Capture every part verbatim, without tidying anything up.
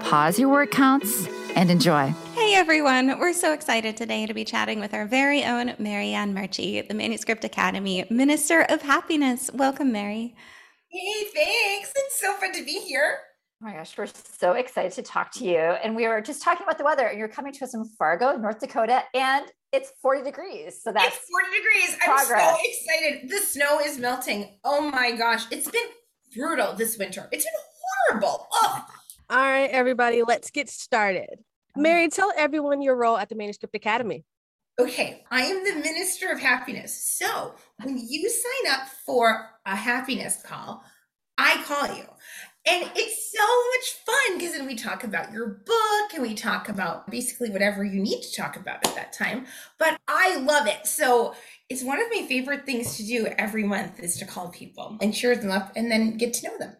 pause your word counts, and enjoy. Hey everyone, we're so excited today to be chatting with our very own Mary Murchie, the Manuscript Academy Minister of Happiness. Welcome, Mary. Hey, thanks. It's so fun to be here. Oh my gosh, we're so excited to talk to you. And we were just talking about the weather, and you're coming to us from Fargo, North Dakota, and it's forty degrees. So that's it's forty degrees. Progress. I'm so excited. The snow is melting. Oh my gosh. It's been brutal this winter. It's been horrible. Ugh. All right, everybody, let's get started. Mary, tell everyone your role at the Manuscript Academy. Okay, I am the Minister of Happiness. So when you sign up for a happiness call, I call you. And it's so much fun because then we talk about your book and we talk about basically whatever you need to talk about at that time. But I love it. So it's one of my favorite things to do every month is to call people and cheer them up and then get to know them.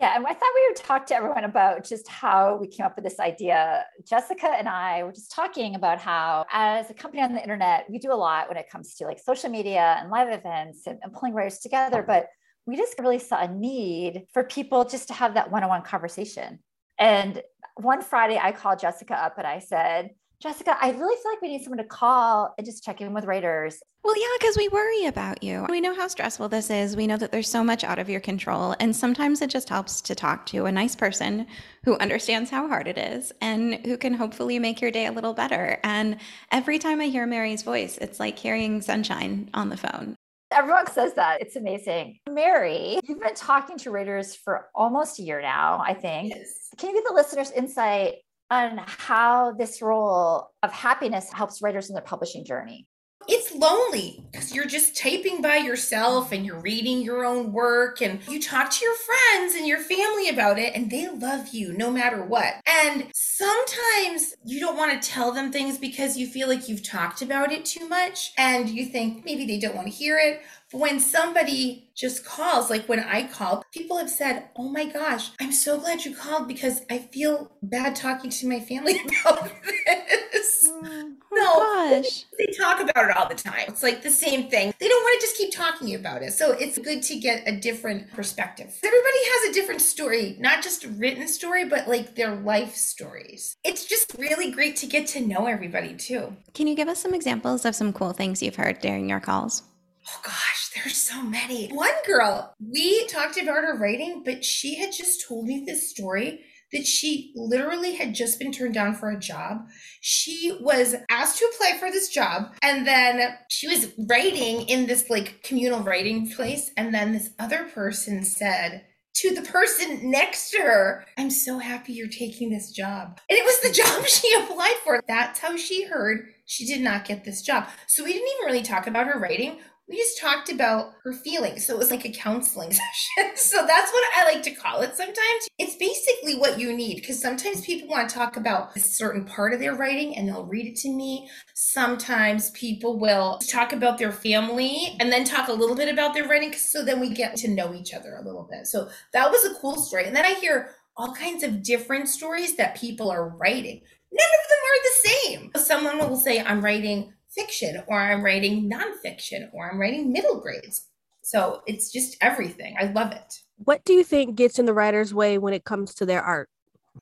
Yeah, and I thought we would talk to everyone about just how we came up with this idea. Jessica and I were just talking about how, as a company on the internet, we do a lot when it comes to like social media and live events and, and pulling writers together, but we just really saw a need for people just to have that one-on-one conversation. And one Friday I called Jessica up and I said, Jessica, I really feel like we need someone to call and just check in with writers. Well, yeah, because we worry about you. We know how stressful this is. We know that there's so much out of your control. And sometimes it just helps to talk to a nice person who understands how hard it is and who can hopefully make your day a little better. And every time I hear Mary's voice, it's like hearing sunshine on the phone. Everyone says that. It's amazing. Mary, you've been talking to writers for almost a year now, I think. Yes. Can you give the listeners insight on how this role of happiness helps writers in their publishing journey? It's lonely because you're just typing by yourself and you're reading your own work and you talk to your friends and your family about it and they love you no matter what. And sometimes you don't want to tell them things because you feel like you've talked about it too much and you think maybe they don't want to hear it. But when somebody just calls, like when I called, people have said, oh my gosh, I'm so glad you called because I feel bad talking to my family about this. Mm. Oh no, gosh. They talk about it all the time. It's like the same thing. They don't want to just keep talking about it. So it's good to get a different perspective. Everybody has a different story, not just a written story, but like their life stories. It's just really great to get to know everybody too. Can you give us some examples of some cool things you've heard during your calls? Oh gosh, there's so many. One girl, we talked about her writing, but she had just told me this story that she literally had just been turned down for a job. She was asked to apply for this job, and then she was writing in this like communal writing place, and then this other person said to the person next to her, I'm so happy you're taking this job. And it was the job she applied for. That's how she heard she did not get this job. So we didn't even really talk about her writing. We just talked about her feelings. So it was like a counseling session. So that's what I like to call it sometimes. It's basically what you need because sometimes people want to talk about a certain part of their writing and they'll read it to me. Sometimes people will talk about their family and then talk a little bit about their writing. So then we get to know each other a little bit. So that was a cool story. And then I hear all kinds of different stories that people are writing. None of them are the same. Someone will say, I'm writing fiction, or I'm writing nonfiction, or I'm writing middle grades. So it's just everything. I love it. What do you think gets in the writer's way when it comes to their art?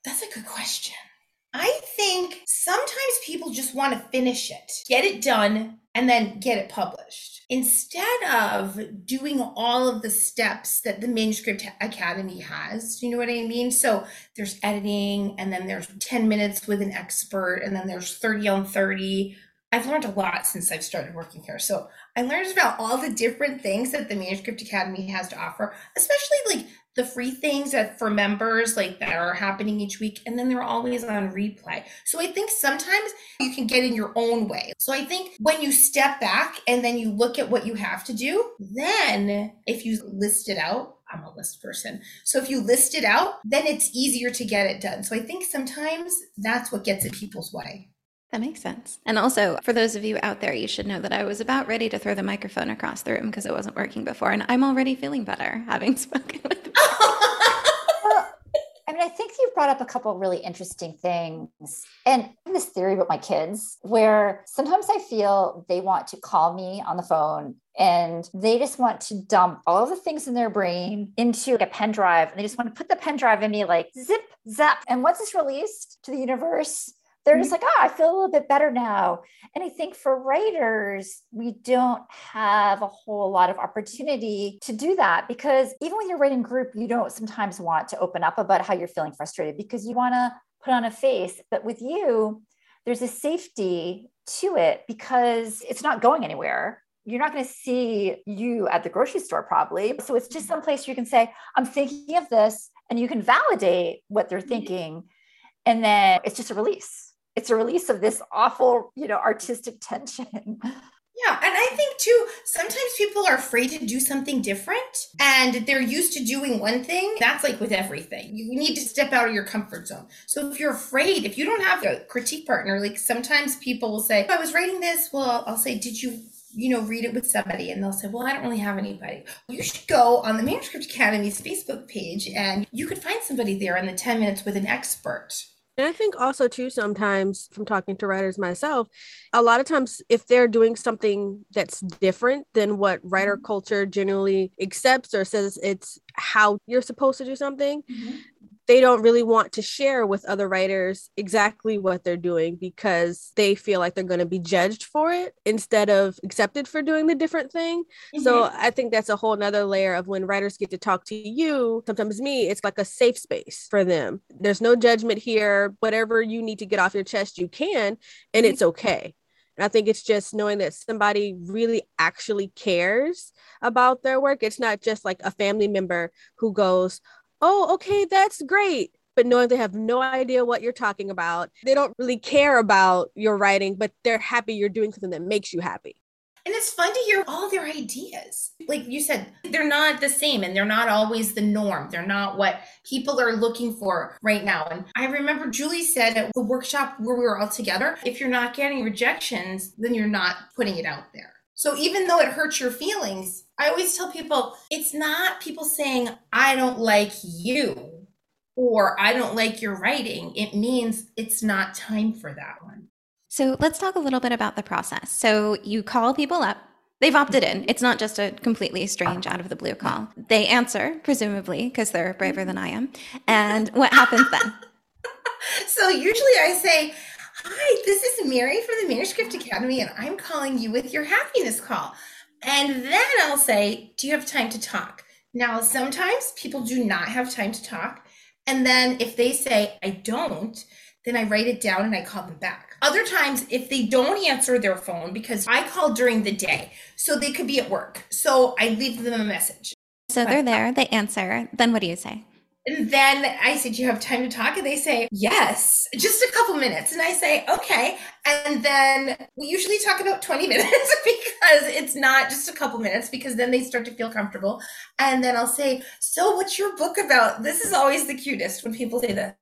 That's a good question. I think sometimes people just want to finish it, get it done, and then get it published. Instead of doing all of the steps that the Manuscript Academy has, you know what I mean? So there's editing, and then there's ten minutes with an expert, and then there's thirty on thirty. I've learned a lot since I've started working here. So I learned about all the different things that the Manuscript Academy has to offer, especially like the free things that for members like that are happening each week. And then they're always on replay. So I think sometimes you can get in your own way. So I think when you step back and then you look at what you have to do, then if you list it out, I'm a list person. So if you list it out, then it's easier to get it done. So I think sometimes that's what gets in people's way. That makes sense. And also, for those of you out there, you should know that I was about ready to throw the microphone across the room because it wasn't working before. And I'm already feeling better having spoken with you. Well, I mean, I think you brought up a couple of really interesting things. And I have this theory about my kids where sometimes I feel they want to call me on the phone and they just want to dump all the things in their brain into a pen drive. And they just want to put the pen drive in me like zip, zap. And once it's released to the universe, they're just like, oh, I feel a little bit better now. And I think for writers, we don't have a whole lot of opportunity to do that because even when you're writing group, you don't sometimes want to open up about how you're feeling frustrated because you want to put on a face. But with you, there's a safety to it because it's not going anywhere. You're not going to see you at the grocery store probably. So it's just someplace you can say, I'm thinking of this, and you can validate what they're thinking. And then it's just a release. It's a release of this awful, you know, artistic tension. Yeah. And I think too, sometimes people are afraid to do something different and they're used to doing one thing. That's like with everything. You need to step out of your comfort zone. So if you're afraid, if you don't have a critique partner, like sometimes people will say, I was writing this. Well, I'll say, did you, you know, read it with somebody? And they'll say, well, I don't really have anybody. You should go on the Manuscript Academy's Facebook page and you could find somebody there in the ten minutes with an expert. And I think also too, sometimes from talking to writers myself, a lot of times if they're doing something that's different than what writer culture generally accepts or says it's how you're supposed to do something, mm-hmm. they don't really want to share with other writers exactly what they're doing because they feel like they're going to be judged for it instead of accepted for doing the different thing. Mm-hmm. So I think that's a whole nother layer of when writers get to talk to you, sometimes me, it's like a safe space for them. There's no judgment here. Whatever you need to get off your chest, you can, and it's okay. And I think it's just knowing that somebody really actually cares about their work. It's not just like a family member who goes, oh, okay, that's great. But knowing they have no idea what you're talking about, they don't really care about your writing, but they're happy you're doing something that makes you happy. And it's fun to hear all their ideas. Like you said, they're not the same and they're not always the norm. They're not what people are looking for right now. And I remember Julie said at the workshop where we were all together, if you're not getting rejections, then you're not putting it out there. So even though it hurts your feelings, I always tell people, it's not people saying, I don't like you, or I don't like your writing. It means it's not time for that one. So let's talk a little bit about the process. So you call people up. They've opted in. It's not just a completely strange out of the blue call. They answer, presumably, because they're braver than I am. And what happens then? So usually I say, hi, this is Mary from the Manuscript Academy, and I'm calling you with your happiness call. And then I'll say, do you have time to talk? Now, sometimes people do not have time to talk. And then if they say, I don't, then I write it down and I call them back. Other times, if they don't answer their phone, because I call during the day, so they could be at work. So I leave them a message. So they're there, they answer. Then what do you say? And then I said, do you have time to talk? And they say, yes, just a couple minutes. And I say, okay. And then we usually talk about twenty minutes because it's not just a couple minutes, because then they start to feel comfortable. And then I'll say, so what's your book about? This is always the cutest when people say this.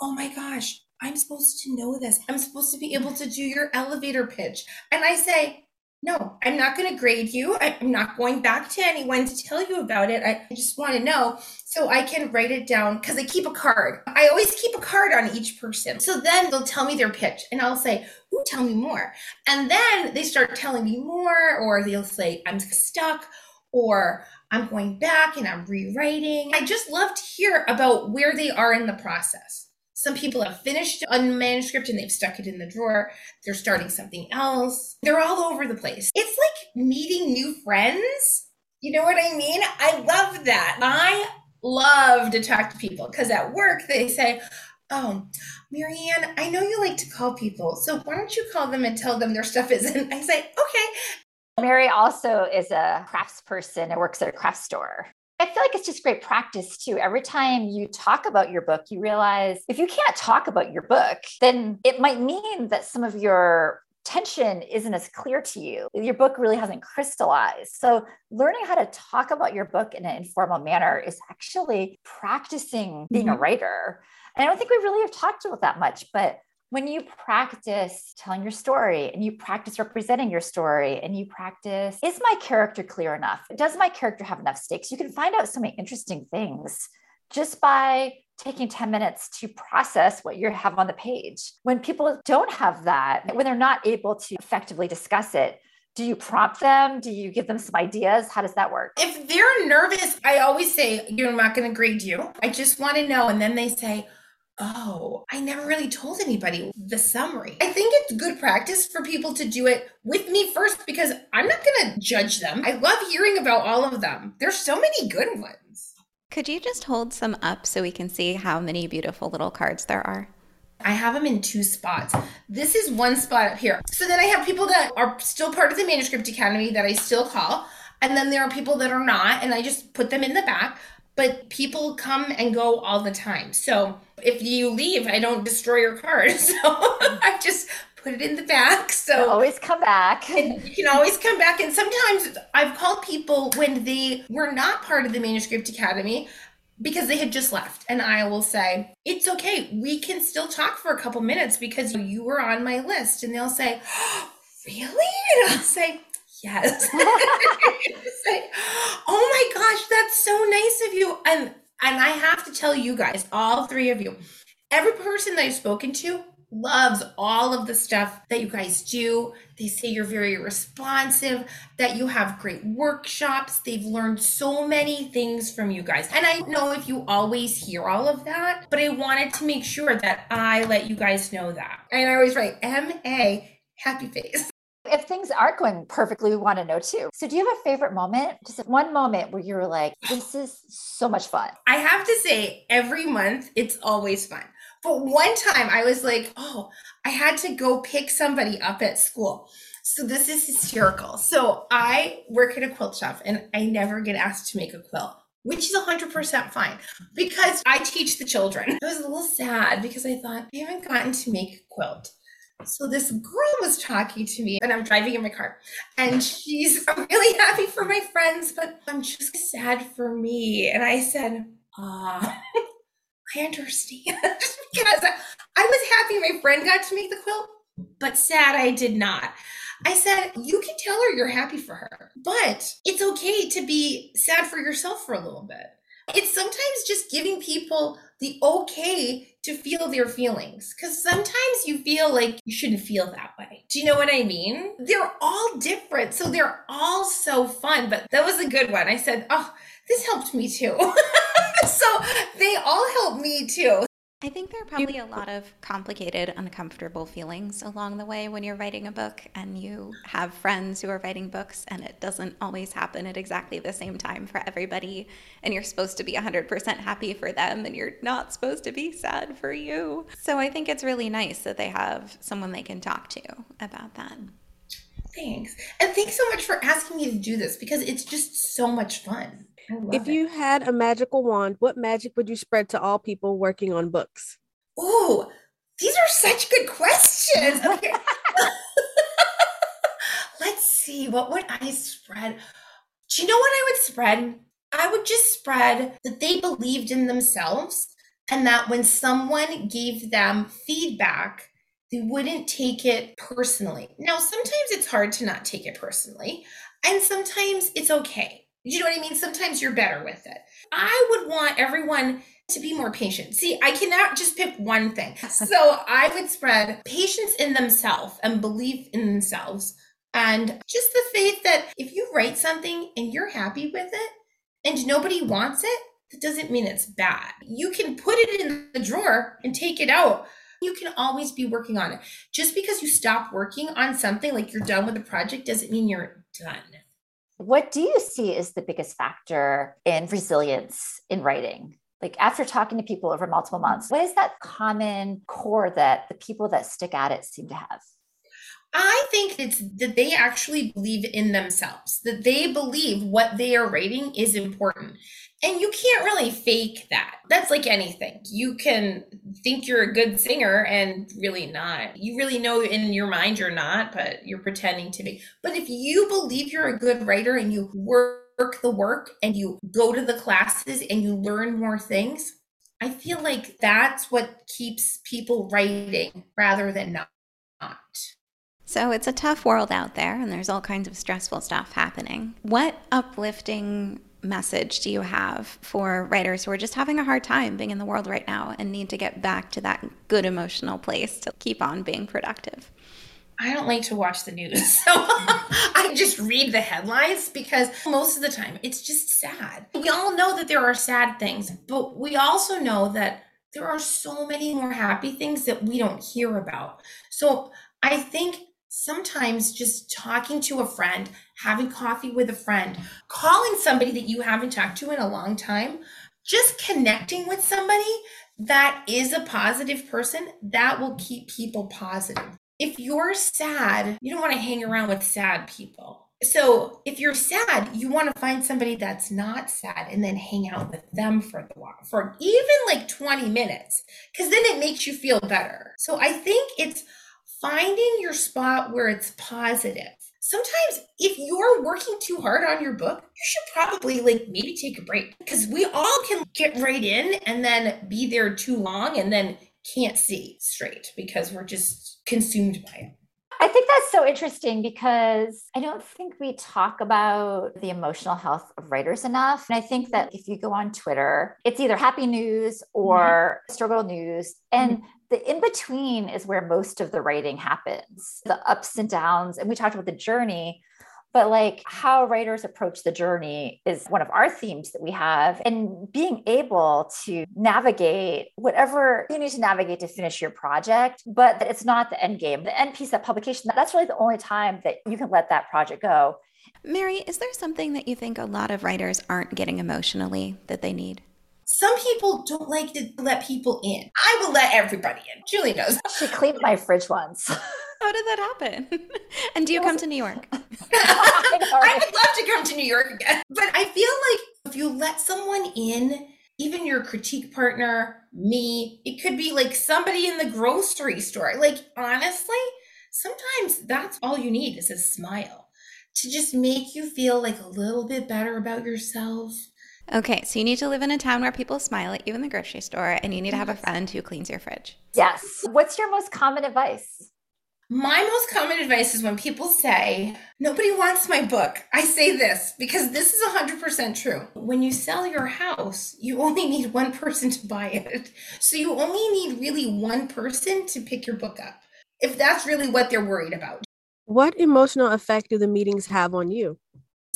Oh my gosh, I'm supposed to know this. I'm supposed to be able to do your elevator pitch. And I say, no, I'm not going to grade you. I'm not going back to anyone to tell you about it. I just want to know so I can write it down because I keep a card. I always keep a card on each person. So then they'll tell me their pitch and I'll say, ooh, tell me more. And then they start telling me more, or they'll say, I'm stuck, or I'm going back and I'm rewriting. I just love to hear about where they are in the process. Some people have finished a manuscript and they've stuck it in the drawer. They're starting something else. They're all over the place. It's like meeting new friends. You know what I mean? I love that. I love to talk to people because at work they say, oh, Marianne, I know you like to call people. So why don't you call them and tell them their stuff isn't? I say, okay. Mary also is a crafts person and works at a craft store. I feel like it's just great practice too. Every time you talk about your book, you realize if you can't talk about your book, then it might mean that some of your tension isn't as clear to you. Your book really hasn't crystallized. So learning how to talk about your book in an informal manner is actually practicing being mm-hmm. a writer. And I don't think we really have talked about that much, but when you practice telling your story and you practice representing your story and you practice, is my character clear enough? Does my character have enough stakes? You can find out so many interesting things just by taking ten minutes to process what you have on the page. When people don't have that, when they're not able to effectively discuss it, do you prompt them? Do you give them some ideas? How does that work? If they're nervous, I always say, you're not going to grade you. I just want to know. And then they say, oh, I never really told anybody the summary. I think it's good practice for people to do it with me first, because I'm not going to judge them. I love hearing about all of them. There's so many good ones. Could you just hold some up so we can see how many beautiful little cards there are? I have them in two spots. This is one spot up here. So then I have people that are still part of the Manuscript Academy that I still call. And then there are people that are not, and I just put them in the back. But people come and go all the time. So if you leave, I don't destroy your card. So I just put it in the back. So I'll always come back. And you can always come back. And sometimes I've called people when they were not part of the Manuscript Academy because they had just left. And I will say, it's okay. We can still talk for a couple minutes because you were on my list. And they'll say, oh, really? And I'll say, yes. Like, oh my gosh, that's so nice of you. And and I have to tell you guys, all three of you, every person that I've spoken to loves all of the stuff that you guys do. They say you're very responsive, that you have great workshops. They've learned so many things from you guys. And I know if you always hear all of that, but I wanted to make sure that I let you guys know that. And I always write M A, happy face. If things aren't going perfectly, we want to know too. So do you have a favorite moment? Just one moment where you were like, this is so much fun. I have to say, every month, it's always fun. But one time I was like, oh, I had to go pick somebody up at school. So this is hysterical. So I work at a quilt shop and I never get asked to make a quilt, which is one hundred percent fine because I teach the children. I was a little sad because I thought I haven't gotten to make a quilt. So this girl was talking to me and I'm driving in my car and she's, I'm really happy for my friends, but I'm just sad for me. And I said, ah, uh, I understand. Because I, I was happy my friend got to make the quilt, but sad I did not. I said, you can tell her you're happy for her, but it's okay to be sad for yourself for a little bit. It's sometimes just giving people the okay to feel their feelings, because sometimes you feel like you shouldn't feel that way. Do you know what I mean? They're all different, so they're all so fun, but that was a good one. I said, oh, this helped me too. So they all helped me too. I think there are probably a lot of complicated, uncomfortable feelings along the way when you're writing a book and you have friends who are writing books and it doesn't always happen at exactly the same time for everybody. And you're supposed to be one hundred percent happy for them and you're not supposed to be sad for you. So I think it's really nice that they have someone they can talk to about that. Thanks. And thanks so much for asking me to do this because it's just so much fun. If it. you had a magical wand, what magic would you spread to all people working on books? Oh, these are such good questions. Okay. Let's see. What would I spread? Do you know what I would spread? I would just spread that they believed in themselves and that when someone gave them feedback, they wouldn't take it personally. Now, sometimes it's hard to not take it personally, and sometimes it's okay. You know what I mean? Sometimes you're better with it. I would want everyone to be more patient. See, I cannot just pick one thing. So I would spread patience in themselves and belief in themselves. And just the faith that if you write something and you're happy with it and nobody wants it, that doesn't mean it's bad. You can put it in the drawer and take it out. You can always be working on it. Just because you stop working on something, like you're done with a project, doesn't mean you're done. What do you see is the biggest factor in resilience in writing? Like after talking to people over multiple months, what is that common core that the people that stick at it seem to have? I think it's that they actually believe in themselves, that they believe what they are writing is important. And you can't really fake that. That's like anything. You can think you're a good singer and really not. You really know in your mind you're not, but you're pretending to be. But if you believe you're a good writer and you work the work and you go to the classes and you learn more things, I feel like that's what keeps people writing rather than not. So it's a tough world out there, and there's all kinds of stressful stuff happening. What uplifting message do you have for writers who are just having a hard time being in the world right now and need to get back to that good emotional place to keep on being productive? I don't like to watch the news, so I just read the headlines because most of the time it's just sad. We all know that there are sad things, but we also know that there are so many more happy things that we don't hear about. So I think sometimes just talking to a friend, having coffee with a friend, calling somebody that you haven't talked to in a long time, just connecting with somebody that is a positive person, that will keep people positive. If you're sad, you don't want to hang around with sad people. So if you're sad, you want to find somebody that's not sad and then hang out with them for a while, for even like twenty minutes, because then it makes you feel better. So I think it's finding your spot where it's positive. Sometimes if you're working too hard on your book, you should probably like maybe take a break, because we all can get right in and then be there too long and then can't see straight because we're just consumed by it. I think that's so interesting because I don't think we talk about the emotional health of writers enough. And I think that if you go on Twitter, it's either happy news or mm-hmm. struggle news. And mm-hmm. the in-between is where most of the writing happens, the ups and downs. And we talked about the journey, but like how writers approach the journey is one of our themes that we have, and being able to navigate whatever you need to navigate to finish your project, but it's not the end game. The end piece, that publication, that's really the only time that you can let that project go. Mary, is there something that you think a lot of writers aren't getting emotionally that they need? Some people don't like to let people in. I will let everybody in. Julie knows. She cleaned my fridge once. How did that happen? And do you come to New York? I would love to come to New York again. But I feel like if you let someone in, even your critique partner, me, it could be like somebody in the grocery store. Like, honestly, sometimes that's all you need is a smile to just make you feel like a little bit better about yourself. Okay, so you need to live in a town where people smile at you in the grocery store, and you need to have a friend who cleans your fridge. Yes. What's your most common advice? My most common advice is when people say, nobody wants my book. I say this because this is one hundred percent true. When you sell your house, you only need one person to buy it. So you only need really one person to pick your book up, if that's really what they're worried about. What emotional effect do the meetings have on you?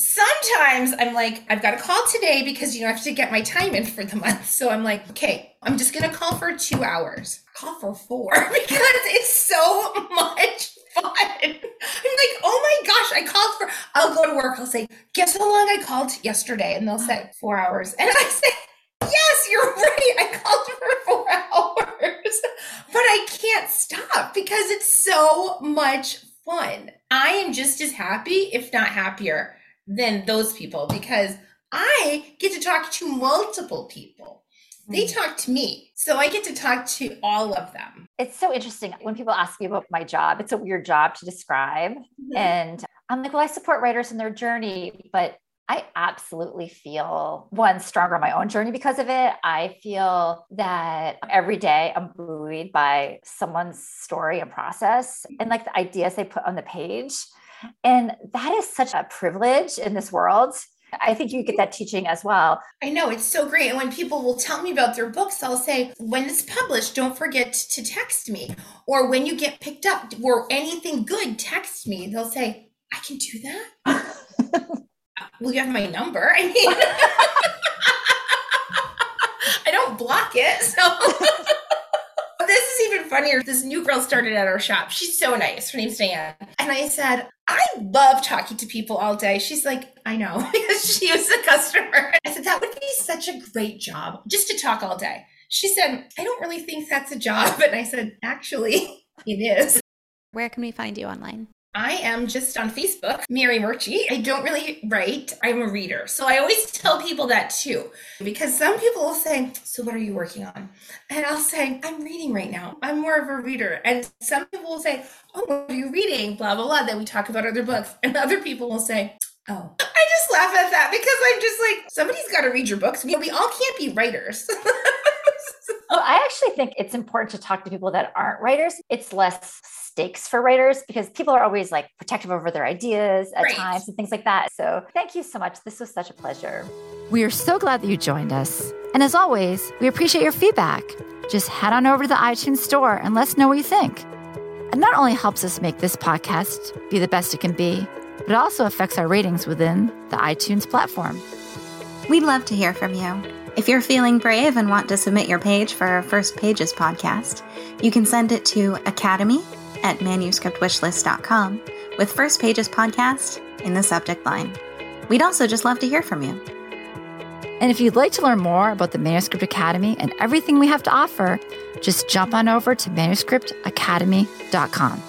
Sometimes I'm like, I've got a call today because, you know, I have to get my time in for the month. So I'm like, okay, I'm just going to call for two hours. Call for four because it's so much fun. I'm like, oh my gosh, I called for, I'll go to work. I'll say, guess how long I called yesterday? And they'll say four hours. And I say, yes, you're right. I called for four hours, but I can't stop because it's so much fun. I am just as happy, if not happier, than those people, because I get to talk to multiple people. They talk to me, so I get to talk to all of them. It's so interesting when people ask me about my job. It's a weird job to describe. Mm-hmm. And I'm like, well, I support writers in their journey, but I absolutely feel, one, stronger on my own journey because of it. I feel that every day I'm buoyed by someone's story and process and like the ideas they put on the page. And that is such a privilege in this world. I think you get that teaching as well. I know, it's so great. And when people will tell me about their books, I'll say, when it's published, don't forget to text me. Or when you get picked up or anything good, text me. They'll say, I can do that? Well, you have my number. I mean, I don't block it. So. This is even funnier. This new girl started at our shop. She's so nice. Her name's Diane. And I said, I love talking to people all day. She's like, I know, because she was a customer. I said, that would be such a great job, just to talk all day. She said, I don't really think that's a job. And I said, actually, it is. Where can we find you online? I am just on Facebook, Mary Murchie. I don't really write. I'm a reader. So I always tell people that too, because some people will say, so what are you working on? And I'll say, I'm reading right now. I'm more of a reader. And some people will say, oh, what are you reading? Blah, blah, blah. Then we talk about other books. And other people will say, oh, I just laugh at that because I'm just like, somebody's got to read your books. We, we all can't be writers. Oh, I actually think it's important to talk to people that aren't writers. It's less stakes for writers because people are always like protective over their ideas at right. times and things like that. So thank you so much. This was such a pleasure. We are so glad that you joined us. And as always, we appreciate your feedback. Just head on over to the iTunes store and let us know what you think. It not only helps us make this podcast be the best it can be, but it also affects our ratings within the iTunes platform. We'd love to hear from you. If you're feeling brave and want to submit your page for our First Pages podcast, you can send it to academy at manuscript wish list dot com with First Pages podcast in the subject line. We'd also just love to hear from you. And if you'd like to learn more about the Manuscript Academy and everything we have to offer, just jump on over to manuscript academy dot com.